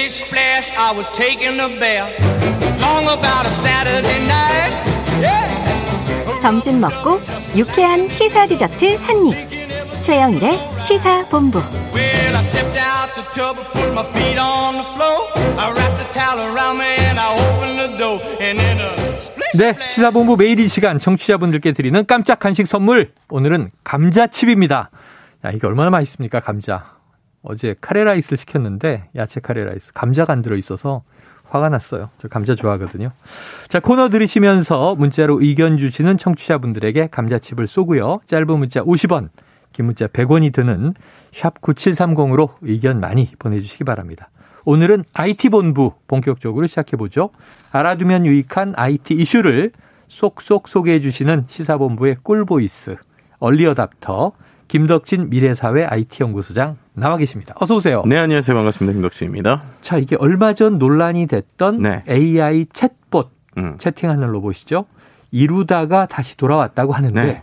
Silly splash, I was taking a bath. Long about a Saturday night. Yeah. 점심 먹고 유쾌한 시사 디저트 한 입. 최영일의 시사 본부. Well, I stepped out the tub and put my feet on the floor. I wrapped the towel around me and I opened the door and then a splash. 네, 시사 본부 매일 이 시간 청취자분들께 드리는 깜짝 간식 선물. 오늘은 감자칩입니다. 야, 이게 얼마나 맛있습니까, 감자. 어제 카레라이스를 시켰는데 야채 카레라이스 감자가 안 들어있어서 화가 났어요. 저 감자 좋아하거든요. 자, 코너 들으시면서 문자로 의견 주시는 청취자분들에게 감자칩을 쏘고요. 짧은 문자 50원, 긴 문자 100원이 드는 샵 9730으로 의견 많이 보내주시기 바랍니다. 오늘은 IT본부 본격적으로 시작해보죠. 알아두면 유익한 IT 이슈를 쏙쏙 소개해 주시는 시사본부의 꿀보이스 얼리어답터 김덕진 미래사회 IT연구소장 나와 계십니다. 어서 오세요. 네, 안녕하세요. 반갑습니다. 김덕진입니다. 자, 이게 얼마 전 논란이 됐던 네. AI 챗봇, 채팅하는 로봇이죠. 이루다가 다시 돌아왔다고 하는데 네.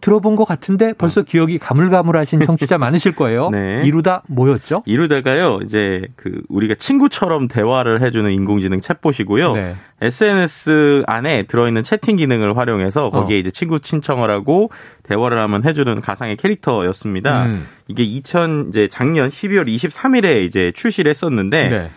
들어본 것 같은데 벌써 기억이 가물가물하신 청취자 많으실 거예요. 네. 이루다 뭐였죠? 이루다가요. 이제 그 우리가 친구처럼 대화를 해주는 인공지능 챗봇이고요. 네. SNS 안에 들어있는 채팅 기능을 활용해서 거기에 이제 친구 신청을 하고 대화를 하면 해주는 가상의 캐릭터였습니다. 이게 작년 12월 23일에 이제 출시를 했었는데 네.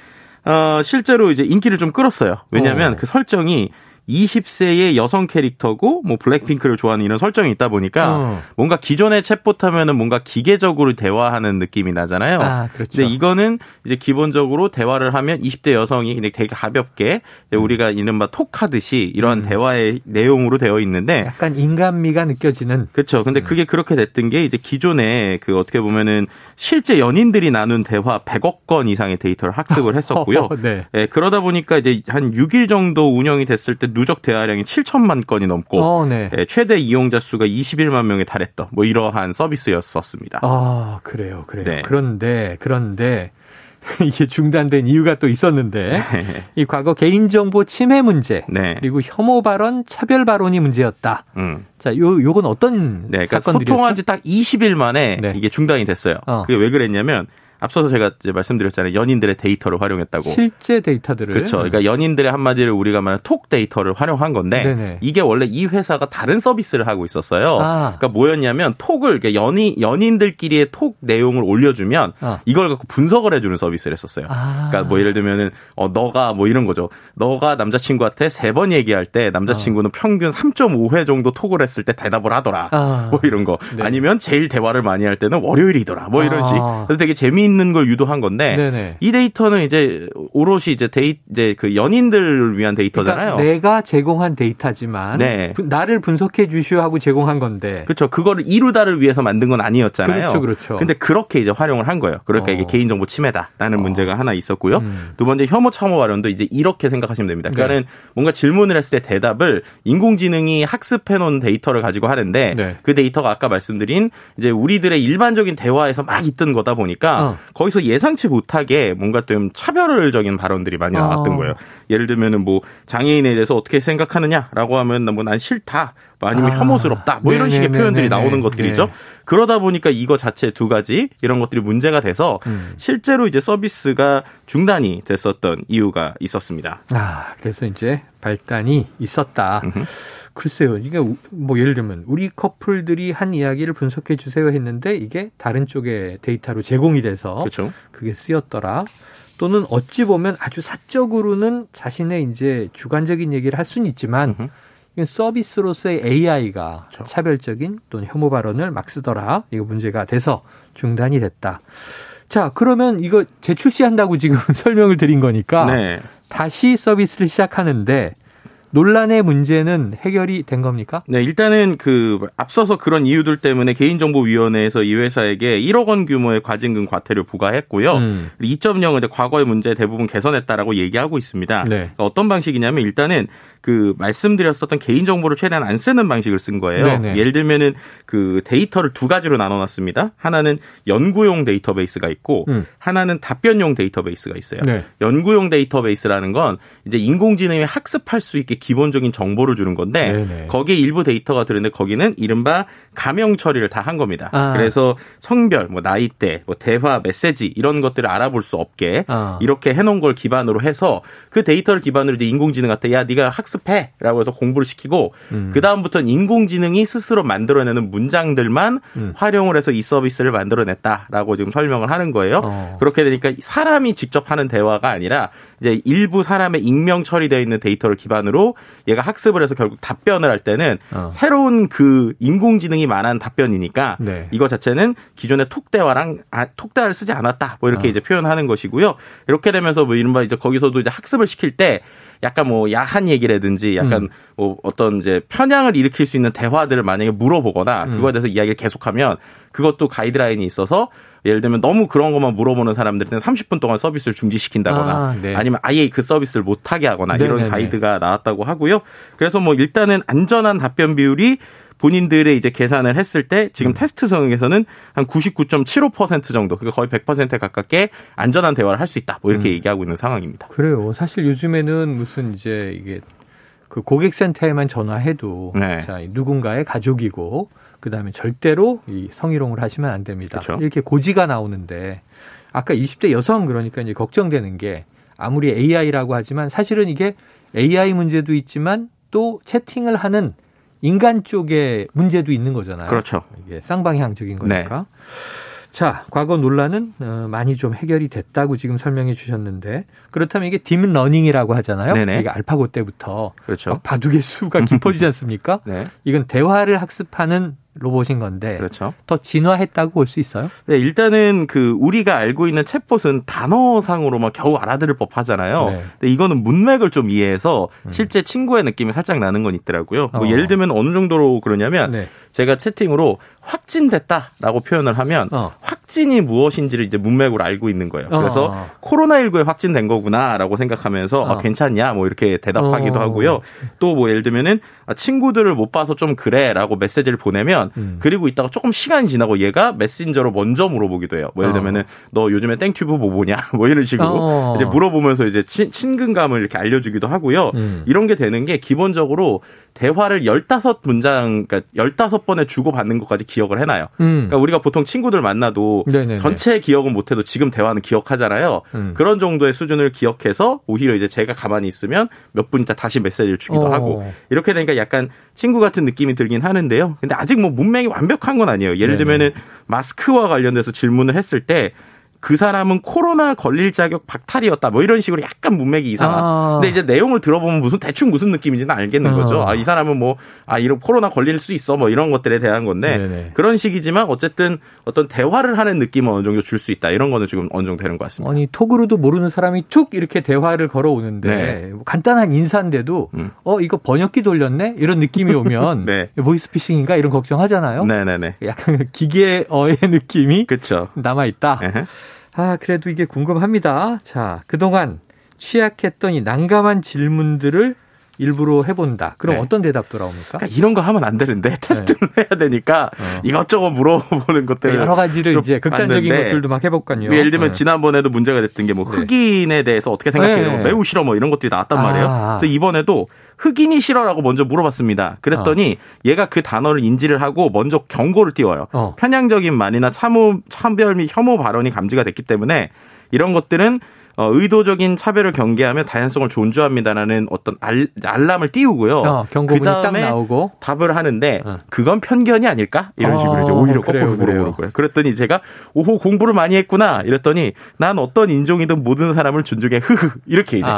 실제로 이제 인기를 좀 끌었어요. 왜냐하면 그 설정이 20세의 여성 캐릭터고 뭐 블랙핑크를 좋아하는 이런 설정이 있다 보니까 뭔가 기존의 챗봇 하면은 뭔가 기계적으로 대화하는 느낌이 나잖아요. 아, 그렇죠. 근데 이거는 이제 기본적으로 대화를 하면 20대 여성이 그냥 되게 가볍게 우리가 이른바 톡하듯이 이러한 대화의 내용으로 되어 있는데 약간 인간미가 느껴지는. 그렇죠. 근데 그게 그렇게 됐던 게 이제 기존에 그 어떻게 보면은 실제 연인들이 나눈 대화 100억 건 이상의 데이터를 학습을 했었고요. 네. 네, 그러다 보니까 이제 한 6일 정도 운영이 됐을 때 누적 대화량이 7천만 건이 넘고 네. 예, 최대 이용자 수가 21만 명에 달했던 뭐 이러한 서비스였었습니다. 아, 그래요. 네. 그런데 이게 중단된 이유가 또 있었는데 네. 이 과거 개인정보 침해 문제 네. 그리고 혐오 발언, 차별 발언이 문제였다. 자, 요건 어떤 네, 그러니까 사건들이었죠? 소통한 지 딱 20일 만에 네. 이게 중단이 됐어요. 그게 왜 그랬냐면 앞서서 제가 이제 말씀드렸잖아요. 연인들의 데이터를 활용했다고. 실제 데이터들을. 그렇죠. 그러니까 연인들의 한마디를 우리가 말하는 톡 데이터를 활용한 건데 네네. 이게 원래 이 회사가 다른 서비스를 하고 있었어요. 아. 그러니까 뭐였냐면 톡을 그러니까 연인들끼리의 톡 내용을 올려주면 이걸 갖고 분석을 해주는 서비스를 했었어요. 아. 그러니까 뭐 예를 들면은 너가 뭐 이런 거죠. 너가 남자친구한테 3번 얘기할 때 남자친구는 평균 3.5회 정도 톡을 했을 때 대답을 하더라. 뭐 이런 거. 네. 아니면 제일 대화를 많이 할 때는 월요일이더라. 뭐 이런 식. 그래서 되게 재미있는 걸 유도한 건데 네네. 이 데이터는 이제 오롯이 이제 그 연인들을 위한 데이터잖아요. 그러니까 내가 제공한 데이터지만 네. 나를 분석해 주시오 하고 제공한 건데 그렇죠. 그거를 이루다를 위해서 만든 건 아니었잖아요. 그렇죠. 근데 그렇게 이제 활용을 한 거예요. 그러니까 이게 개인정보 침해다라는 문제가 하나 있었고요. 두 번째 혐오 참호 발언도 이제 이렇게 생각하시면 됩니다. 그러니까는 네. 뭔가 질문을 했을 때 대답을 인공지능이 학습해 놓은 데이터를 가지고 하는데 네. 그 데이터가 아까 말씀드린 이제 우리들의 일반적인 대화에서 막 있던 거다 보니까 거기서 예상치 못하게 뭔가 좀 차별적인 발언들이 많이 나왔던 거예요. 예를 들면은 뭐 장애인에 대해서 어떻게 생각하느냐라고 하면 뭐 난 싫다. 아니면 혐오스럽다. 뭐 이런 식의 표현들이 나오는 것들이죠. 네. 그러다 보니까 이거 자체 두 가지 이런 것들이 문제가 돼서 실제로 이제 서비스가 중단이 됐었던 이유가 있었습니다. 아, 그래서 이제 발단이 있었다. 글쎄요. 그러니까 뭐 예를 들면 우리 커플들이 한 이야기를 분석해 주세요 했는데 이게 다른 쪽의 데이터로 제공이 돼서 그렇죠. 그게 쓰였더라. 또는 어찌 보면 아주 사적으로는 자신의 이제 주관적인 얘기를 할 수는 있지만 서비스로서의 AI가 그렇죠. 차별적인 또는 혐오 발언을 막 쓰더라. 이거 문제가 돼서 중단이 됐다. 자, 그러면 이거 재출시한다고 지금 설명을 드린 거니까 네. 다시 서비스를 시작하는데 논란의 문제는 해결이 된 겁니까? 네, 일단은 그 앞서서 그런 이유들 때문에 개인정보위원회에서 이 회사에게 1억 원 규모의 과징금 과태료 부과했고요. 2.0은 과거의 문제 대부분 개선했다라고 얘기하고 있습니다. 네. 그러니까 어떤 방식이냐면 일단은 그 말씀드렸었던 개인정보를 최대한 안 쓰는 방식을 쓴 거예요. 네네. 예를 들면은 그 데이터를 두 가지로 나눠놨습니다. 하나는 연구용 데이터베이스가 있고 하나는 답변용 데이터베이스가 있어요. 네. 연구용 데이터베이스라는 건 이제 인공지능이 학습할 수 있게 기본적인 정보를 주는 건데 네네. 거기에 일부 데이터가 들어있는데 거기는 이른바 가명 처리를 다 한 겁니다. 아. 그래서 성별, 뭐 나이대, 뭐 대화, 메시지 이런 것들을 알아볼 수 없게 아. 이렇게 해놓은 걸 기반으로 해서 그 데이터를 기반으로 이제 인공지능한테 야 네가 학습해라고 해서 공부를 시키고 그 다음부터는 인공지능이 스스로 만들어내는 문장들만 활용을 해서 이 서비스를 만들어냈다라고 지금 설명을 하는 거예요. 그렇게 되니까 사람이 직접 하는 대화가 아니라 이제 일부 사람의 익명 처리되어 있는 데이터를 기반으로 얘가 학습을 해서 결국 답변을 할 때는 새로운 그 인공지능이 말한 답변이니까 네. 이거 자체는 기존의 톡대화랑 톡대화를 쓰지 않았다 뭐 이렇게 이제 표현하는 것이고요. 이렇게 되면서 뭐 이른바 이제 거기서도 이제 학습을 시킬 때 약간 뭐 야한 얘기라든지 약간 뭐 어떤 이제 편향을 일으킬 수 있는 대화들을 만약에 물어보거나 그거에 대해서 이야기를 계속하면 그것도 가이드라인이 있어서 예를 들면 너무 그런 것만 물어보는 사람들한테는 30분 동안 서비스를 중지시킨다거나 아, 네. 아니면 아예 그 서비스를 못하게 하거나 네네네. 이런 가이드가 나왔다고 하고요. 그래서 뭐 일단은 안전한 답변 비율이 본인들의 이제 계산을 했을 때 지금 테스트 성에서는 한 99.75% 정도, 그러니까 거의 100%에 가깝게 안전한 대화를 할 수 있다. 뭐 이렇게 얘기하고 있는 상황입니다. 그래요. 사실 요즘에는 무슨 이제 이게 그 고객센터에만 전화해도 네. 자, 누군가의 가족이고 그다음에 절대로 이 성희롱을 하시면 안 됩니다. 그쵸? 이렇게 고지가 나오는데 아까 20대 여성 그러니까 이제 걱정되는 게 아무리 AI라고 하지만 사실은 이게 AI 문제도 있지만 또 채팅을 하는 인간 쪽에 문제도 있는 거잖아요. 그렇죠. 이게 쌍방향적인 거니까. 네. 자, 과거 논란은 많이 좀 해결이 됐다고 지금 설명해 주셨는데 그렇다면 이게 딥러닝이라고 하잖아요. 네네. 이게 알파고 때부터 그렇죠. 바둑의 수가 깊어지지 않습니까? 네. 이건 대화를 학습하는 로봇인 건데 그렇죠. 더 진화했다고 볼 수 있어요? 네, 일단은 그 우리가 알고 있는 챗봇은 단어상으로만 겨우 알아들을 법하잖아요. 네. 근데 이거는 문맥을 좀 이해해서 실제 친구의 느낌이 살짝 나는 건 있더라고요. 뭐 예를 들면 어느 정도로 그러냐면 네. 제가 채팅으로 확진됐다라고 표현을 하면 확진이 무엇인지를 이제 문맥으로 알고 있는 거예요. 그래서 코로나19에 확진된 거구나라고 생각하면서 아, 괜찮냐 뭐 이렇게 대답하기도 하고요. 또 뭐 예를 들면은 아, 친구들을 못 봐서 좀 그래라고 메시지를 보내면 그리고 있다가 조금 시간이 지나고 얘가 메신저로 먼저 물어보기도 해요. 뭐 예를 들면은 너 요즘에 땡튜브 뭐 보냐? 뭐 이런 식으로 이제 물어보면서 이제 친근감을 이렇게 알려주기도 하고요. 이런 게 되는 게 기본적으로 대화를 15문장, 그러니까 15번에 주고받는 것까지 기억을 해놔요. 그러니까 우리가 보통 친구들 만나도 네네네. 전체 기억은 못해도 지금 대화는 기억하잖아요. 그런 정도의 수준을 기억해서 오히려 이제 제가 가만히 있으면 몇 분 있다 다시 메시지를 주기도 하고 이렇게 되니까 약간 친구 같은 느낌이 들긴 하는데요. 근데 아직 뭐 문맥이 완벽한 건 아니에요. 예를 들면은 마스크와 관련돼서 질문을 했을 때 그 사람은 코로나 걸릴 자격 박탈이었다. 뭐 이런 식으로 약간 문맥이 이상한. 근데 이제 내용을 들어보면 무슨 대충 무슨 느낌인지는 알겠는 거죠. 아, 이 사람은 뭐, 아, 이런 코로나 걸릴 수 있어. 뭐 이런 것들에 대한 건데 네네. 그런 식이지만 어쨌든 어떤 대화를 하는 느낌은 어느 정도 줄 수 있다. 이런 거는 지금 어느 정도 되는 것 같습니다. 아니, 톡으로도 모르는 사람이 툭 이렇게 대화를 걸어오는데 네. 간단한 인사인데도 이거 번역기 돌렸네? 이런 느낌이 오면 네. 보이스피싱인가? 이런 걱정하잖아요. 네네네. 약간 기계어의 느낌이 그쵸. 남아있다. 에헤. 아, 그래도 이게 궁금합니다. 자, 그동안 취약했던 이 난감한 질문들을 일부러 해본다. 그럼 네. 어떤 대답 돌아옵니까? 그러니까 이런 거 하면 안 되는데 테스트를 네. 해야 되니까 이것저것 물어보는 것들 여러 가지를 이제 극단적인 것들도 막 해볼까요? 예를 들면 지난번에도 문제가 됐던 게 뭐 흑인에 대해서 어떻게 생각해요? 네. 매우 싫어 뭐 이런 것들이 나왔단 말이에요. 그래서 이번에도 흑인이 싫어라고 먼저 물어봤습니다. 그랬더니 얘가 그 단어를 인지를 하고 먼저 경고를 띄워요. 편향적인 말이나 차별 및 혐오 발언이 감지가 됐기 때문에 이런 것들은 의도적인 차별을 경계하며 다양성을 존중합니다라는 어떤 알람을 띄우고요. 경고문이 딱 나오고 답을 하는데 그건 편견이 아닐까? 이런 식으로 이제 오히려 거꾸로 물어보는 거예요. 그랬더니 제가 오호 공부를 많이 했구나 이랬더니 난 어떤 인종이든 모든 사람을 존중해 흐흐 이렇게 이제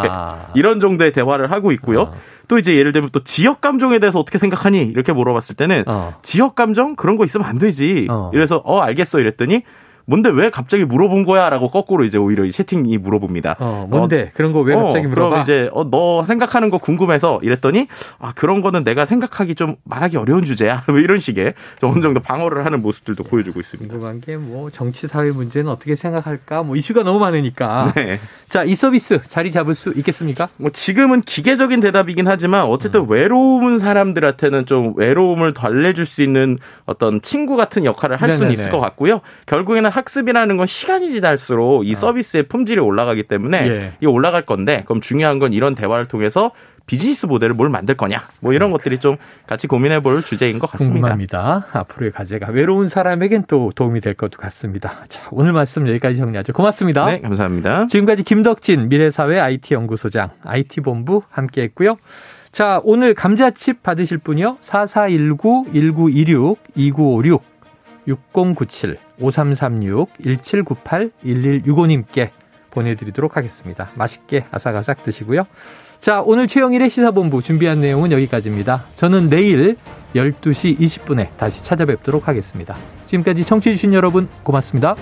이런 정도의 대화를 하고 있고요. 또 이제 예를 들면 또 지역 감정에 대해서 어떻게 생각하니? 이렇게 물어봤을 때는 지역 감정 그런 거 있으면 안 되지. 이래서 알겠어 이랬더니 뭔데 왜 갑자기 물어본 거야? 라고 거꾸로 이제 오히려 이 채팅이 물어봅니다. 뭔데? 그런 거 왜 갑자기 물어봐? 그럼 이제 너 생각하는 거 궁금해서 이랬더니 아, 그런 거는 내가 생각하기 좀 말하기 어려운 주제야. 뭐 이런 식의 좀 어느 정도 방어를 하는 모습들도 보여주고 있습니다. 궁금한 게 뭐 정치 사회 문제는 어떻게 생각할까? 뭐 이슈가 너무 많으니까. 네. 자, 이 서비스 자리 잡을 수 있겠습니까? 뭐 지금은 기계적인 대답이긴 하지만 어쨌든 외로운 사람들한테는 좀 외로움을 덜려줄 수 있는 어떤 친구 같은 역할을 할 수는 있을 것 같고요. 결국에는 학습이라는 건 시간이 지날수록 이 서비스의 품질이 올라가기 때문에 이게 올라갈 건데 그럼 중요한 건 이런 대화를 통해서 비즈니스 모델을 뭘 만들 거냐 뭐 이런 것들이 좀 같이 고민해볼 주제인 것 같습니다. 궁금합니다. 앞으로의 과제가 외로운 사람에겐 또 도움이 될 것 같습니다. 자, 오늘 말씀 여기까지 정리하죠. 고맙습니다. 네, 감사합니다. 지금까지 김덕진 미래사회 IT연구소장 IT본부 함께했고요. 자, 오늘 감자칩 받으실 분이요. 4419-1926-2956-6097-5336-1798-1165님께 보내드리도록 하겠습니다. 맛있게 아삭아삭 드시고요. 자, 오늘 최영일의 시사본부 준비한 내용은 여기까지입니다. 저는 내일 12시 20분에 다시 찾아뵙도록 하겠습니다. 지금까지 청취해주신 여러분 고맙습니다.